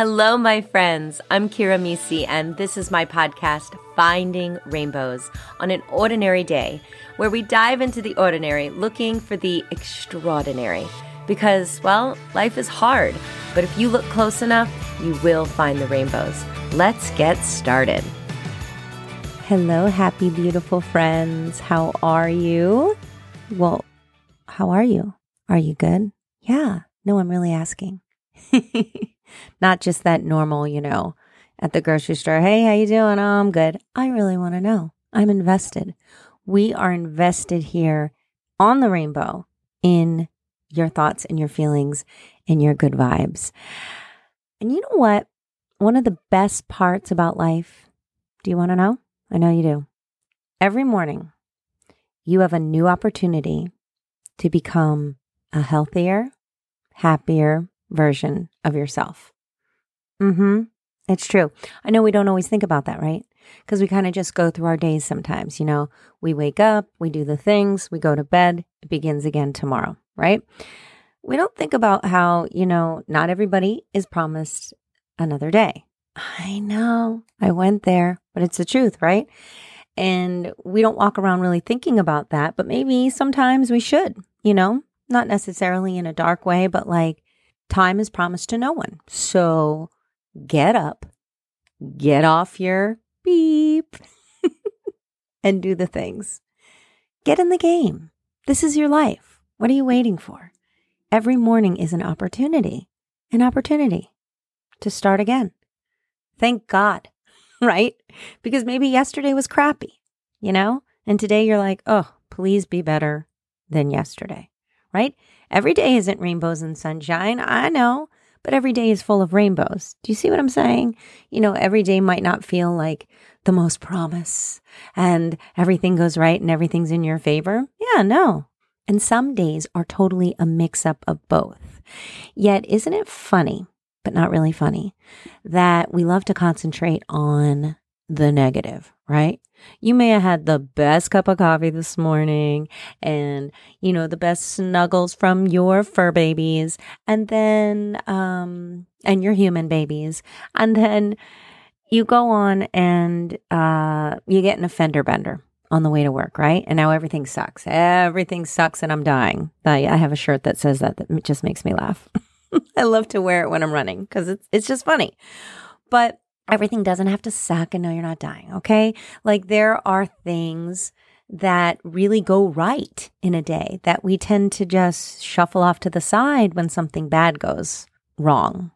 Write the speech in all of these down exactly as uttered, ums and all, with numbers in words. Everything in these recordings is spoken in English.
Hello, my friends. I'm Kira Mesi, and this is my podcast, Finding Rainbows, on an ordinary day, where we dive into the ordinary, looking for the extraordinary. Because, well, life is hard, but if you look close enough, you will find the rainbows. Let's get started. Hello, happy, beautiful friends. How are you? Well, how are you? Are you good? Yeah. No, I'm really asking. Not just that normal, you know, at the grocery store, hey, how you doing? Oh, I'm good. I really want to know. I'm invested. We are invested here on the rainbow in your thoughts and your feelings and your good vibes. And you know what? One of the best parts about life, do you want to know? I know you do. Every morning, you have a new opportunity to become a healthier, happier version of yourself. Mm-hmm. It's true. I know we don't always think about that, right? Because we kind of just go through our days sometimes, you know, we wake up, we do the things, we go to bed, it begins again tomorrow, right? We don't think about how, you know, not everybody is promised another day. I know, I went there, but it's the truth, right? And we don't walk around really thinking about that, but maybe sometimes we should, you know, not necessarily in a dark way, but like, time is promised to no one. So get up, get off your beep, and do the things. Get in the game. This is your life. What are you waiting for? Every morning is an opportunity, an opportunity to start again. Thank God, right? Because maybe yesterday was crappy, you know? And today you're like, oh, please be better than yesterday. Right? Every day isn't rainbows and sunshine. I know, but every day is full of rainbows. Do you see what I'm saying? You know, every day might not feel like the most promise and everything goes right and everything's in your favor. Yeah, no. And some days are totally a mix up of both. Yet, isn't it funny, but not really funny, that we love to concentrate on the negative, right? You may have had the best cup of coffee this morning and, you know, the best snuggles from your fur babies and then, um, and your human babies. And then you go on and uh, you get in a fender bender on the way to work, right? And now everything sucks. Everything sucks and I'm dying. I, I have a shirt that says that, that just makes me laugh. I love to wear it when I'm running because it's, it's just funny. But everything doesn't have to suck and no, you're not dying, okay? Like there are things that really go right in a day that we tend to just shuffle off to the side when something bad goes wrong.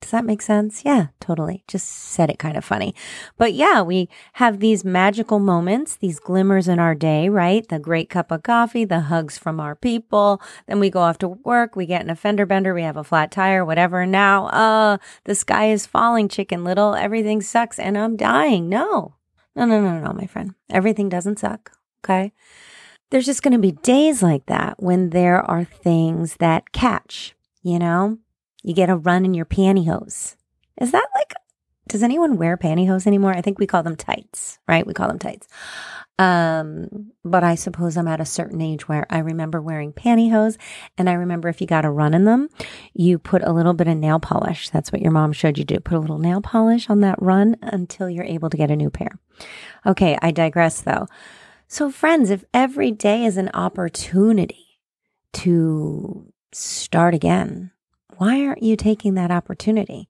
Does that make sense? Yeah, totally. Just said it kind of funny. But yeah, we have these magical moments, these glimmers in our day, right? The great cup of coffee, the hugs from our people. Then we go off to work, we get in a fender bender, we have a flat tire, whatever. Now, uh, the sky is falling, Chicken Little, everything sucks and I'm dying. No, no, no, no, no, my friend. Everything doesn't suck, okay? There's just going to be days like that when there are things that catch, you know? You get a run in your pantyhose. Is that like, does anyone wear pantyhose anymore? I think we call them tights, right? We call them tights. Um, but I suppose I'm at a certain age where I remember wearing pantyhose. And I remember if you got a run in them, you put a little bit of nail polish. That's what your mom showed you do. Put a little nail polish on that run until you're able to get a new pair. Okay, I digress though. So friends, if every day is an opportunity to start again, why aren't you taking that opportunity?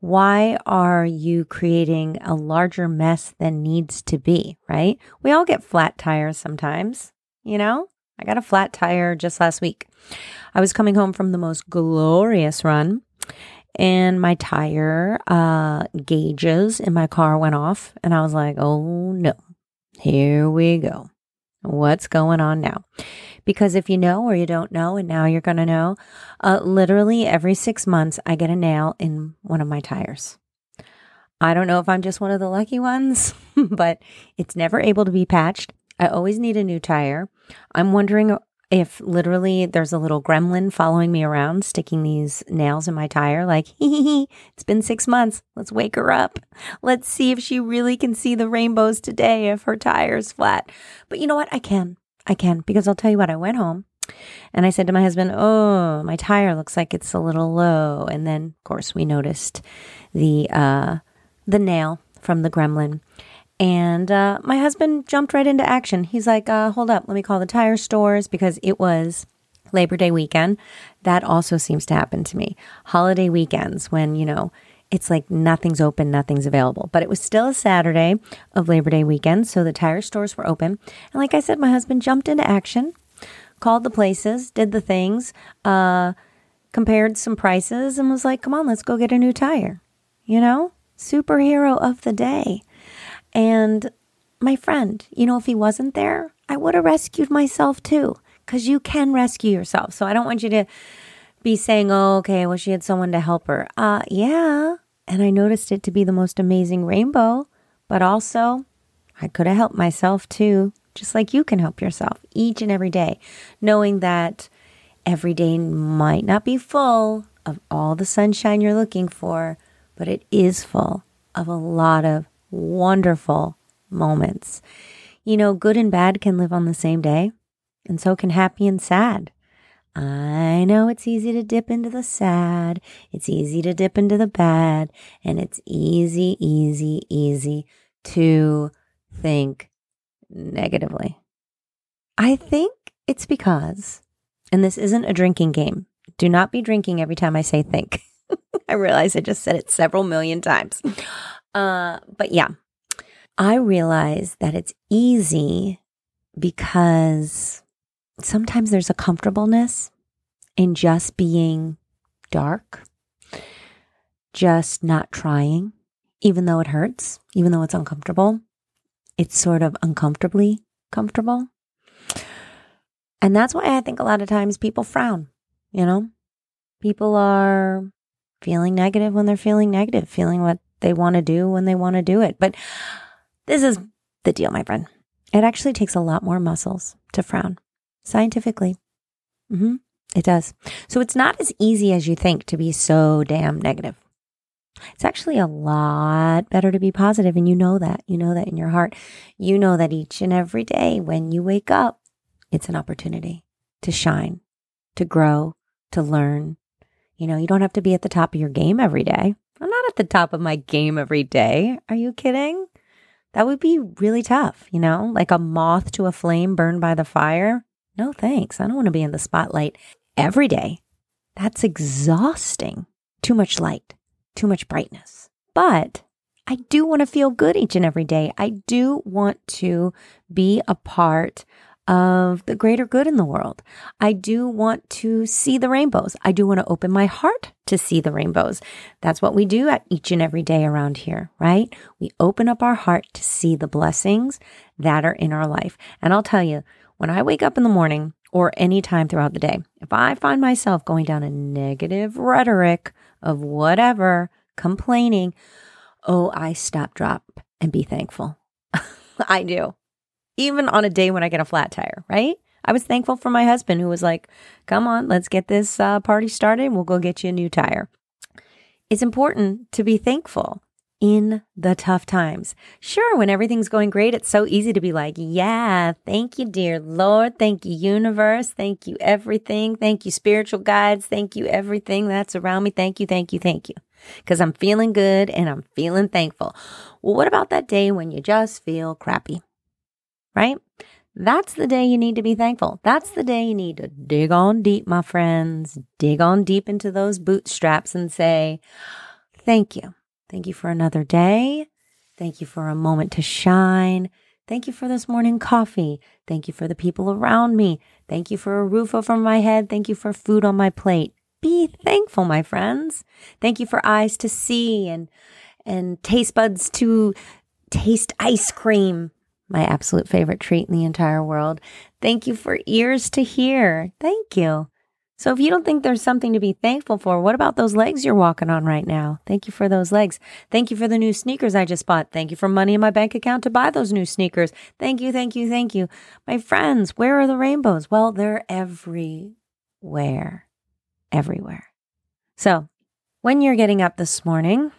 Why are you creating a larger mess than needs to be, right? We all get flat tires sometimes, you know? I got a flat tire just last week. I was coming home from the most glorious run and my tire uh, gauges in my car went off and I was like, oh no, here we go. What's going on now? Because if you know or you don't know, and now you're going to know, uh, literally every six months, I get a nail in one of my tires. I don't know if I'm just one of the lucky ones, but it's never able to be patched. I always need a new tire. I'm wondering if literally there's a little gremlin following me around, sticking these nails in my tire, like, hee hee, it's been six months. Let's wake her up. Let's see if she really can see the rainbows today if her tire's flat. But you know what? I can. I can. Because I'll tell you what, I went home. And I said to my husband, oh, my tire looks like it's a little low. And then, of course, we noticed the uh, the nail from the gremlin. And uh, my husband jumped right into action. He's like, uh, hold up, let me call the tire stores, because it was Labor Day weekend. That also seems to happen to me. Holiday weekends when, you know, it's like nothing's open, nothing's available. But it was still a Saturday of Labor Day weekend, so the tire stores were open. And like I said, my husband jumped into action, called the places, did the things, uh, compared some prices, and was like, come on, let's go get a new tire. You know, superhero of the day. And my friend, you know, if he wasn't there, I would have rescued myself too, because you can rescue yourself. So I don't want you to be saying, oh, okay, well, she had someone to help her. Uh, yeah, and I noticed it to be the most amazing rainbow, but also I could have helped myself too, just like you can help yourself each and every day, knowing that every day might not be full of all the sunshine you're looking for, but it is full of a lot of wonderful moments. You know, good and bad can live on the same day, and so can happy and sad. I know it's easy to dip into the sad, it's easy to dip into the bad, and it's easy, easy, easy to think negatively. I think it's because, and this isn't a drinking game, do not be drinking every time I say think. I realize I just said it several million times. Uh, but yeah, I realize that it's easy because sometimes there's a comfortableness in just being dark, just not trying, even though it hurts, even though it's uncomfortable. It's sort of uncomfortably comfortable. And that's why I think a lot of times people frown, you know? People are feeling negative when they're feeling negative, feeling what they want to do when they want to do it. But this is the deal, my friend. It actually takes a lot more muscles to frown, scientifically. Mm-hmm. It does. So it's not as easy as you think to be so damn negative. It's actually a lot better to be positive, and you know that. You know that in your heart. You know that each and every day when you wake up, it's an opportunity to shine, to grow, to learn. You know, you don't have to be at the top of your game every day. I'm not at the top of my game every day. Are you kidding? That would be really tough, you know, like a moth to a flame burned by the fire. No, thanks. I don't want to be in the spotlight every day. That's exhausting. Too much light, too much brightness. But I do want to feel good each and every day. I do want to be a part of the greater good in the world. I do want to see the rainbows. I do want to open my heart to see the rainbows. That's what we do at each and every day around here, right? We open up our heart to see the blessings that are in our life. And I'll tell you, when I wake up in the morning or any time throughout the day, if I find myself going down a negative rhetoric of whatever, complaining, oh, I stop, drop, and be thankful. I do. Even on a day when I get a flat tire, right? I was thankful for my husband who was like, come on, let's get this uh, party started and we'll go get you a new tire. It's important to be thankful in the tough times. Sure, when everything's going great, it's so easy to be like, yeah, thank you, dear Lord. Thank you, universe. Thank you, everything. Thank you, spiritual guides. Thank you, everything that's around me. Thank you, thank you, thank you. Because I'm feeling good and I'm feeling thankful. Well, what about that day when you just feel crappy? Right? That's the day you need to be thankful. That's the day you need to dig on deep, my friends. Dig on deep into those bootstraps and say, thank you. Thank you for another day. Thank you for a moment to shine. Thank you for this morning coffee. Thank you for the people around me. Thank you for a roof over my head. Thank you for food on my plate. Be thankful, my friends. Thank you for eyes to see and and taste buds to taste ice cream. My absolute favorite treat in the entire world. Thank you for ears to hear. Thank you. So if you don't think there's something to be thankful for, what about those legs you're walking on right now? Thank you for those legs. Thank you for the new sneakers I just bought. Thank you for money in my bank account to buy those new sneakers. Thank you, thank you, thank you. My friends, where are the rainbows? Well, they're everywhere, everywhere. So when you're getting up this morning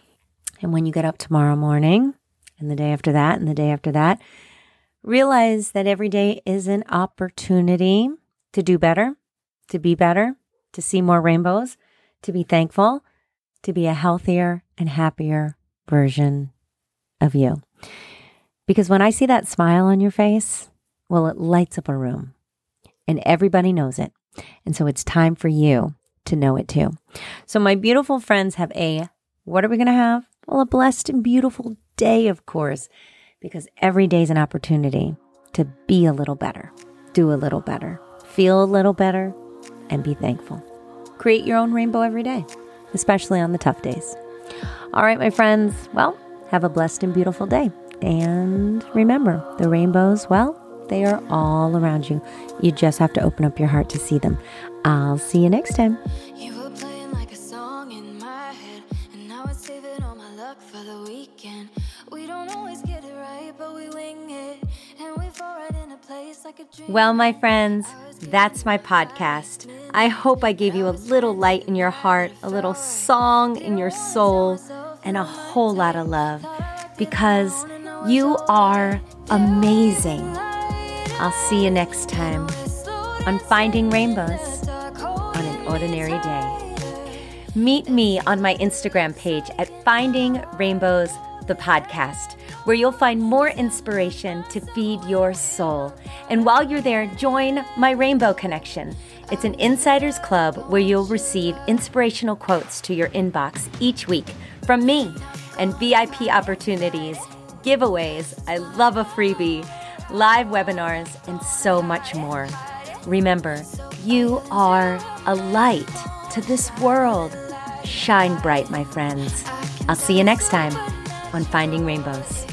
and when you get up tomorrow morning and the day after that and the day after that, realize that every day is an opportunity to do better, to be better, to see more rainbows, to be thankful, to be a healthier and happier version of you. Because when I see that smile on your face, well, it lights up a room and everybody knows it. And so it's time for you to know it too. So my beautiful friends have a, what are we going to have? Well, a blessed and beautiful day, of course, because every day is an opportunity to be a little better, do a little better, feel a little better, and be thankful. Create your own rainbow every day, especially on the tough days. All right, my friends, well, have a blessed and beautiful day. And remember, the rainbows, well, they are all around you. You just have to open up your heart to see them. I'll see you next time. You were playing like a song in my head, and I was saving all my luck for the weekend. We don't always get it right, but we wing it, and we fall right in a place like a dream. Well, my friends, that's my podcast. I hope I gave you a little light in your heart, a little song in your soul, and a whole lot of love, because you are amazing. I'll see you next time on Finding Rainbows on an Ordinary Day. Meet me on my Instagram page at Finding Rainbows, the podcast, where you'll find more inspiration to feed your soul. And while you're there, join my Rainbow Connection. It's an insiders club where you'll receive inspirational quotes to your inbox each week from me, and V I P opportunities, giveaways, I love a freebie, live webinars, and so much more. Remember, you are a light to this world. Shine bright, my friends. I'll see you next time on Finding Rainbows.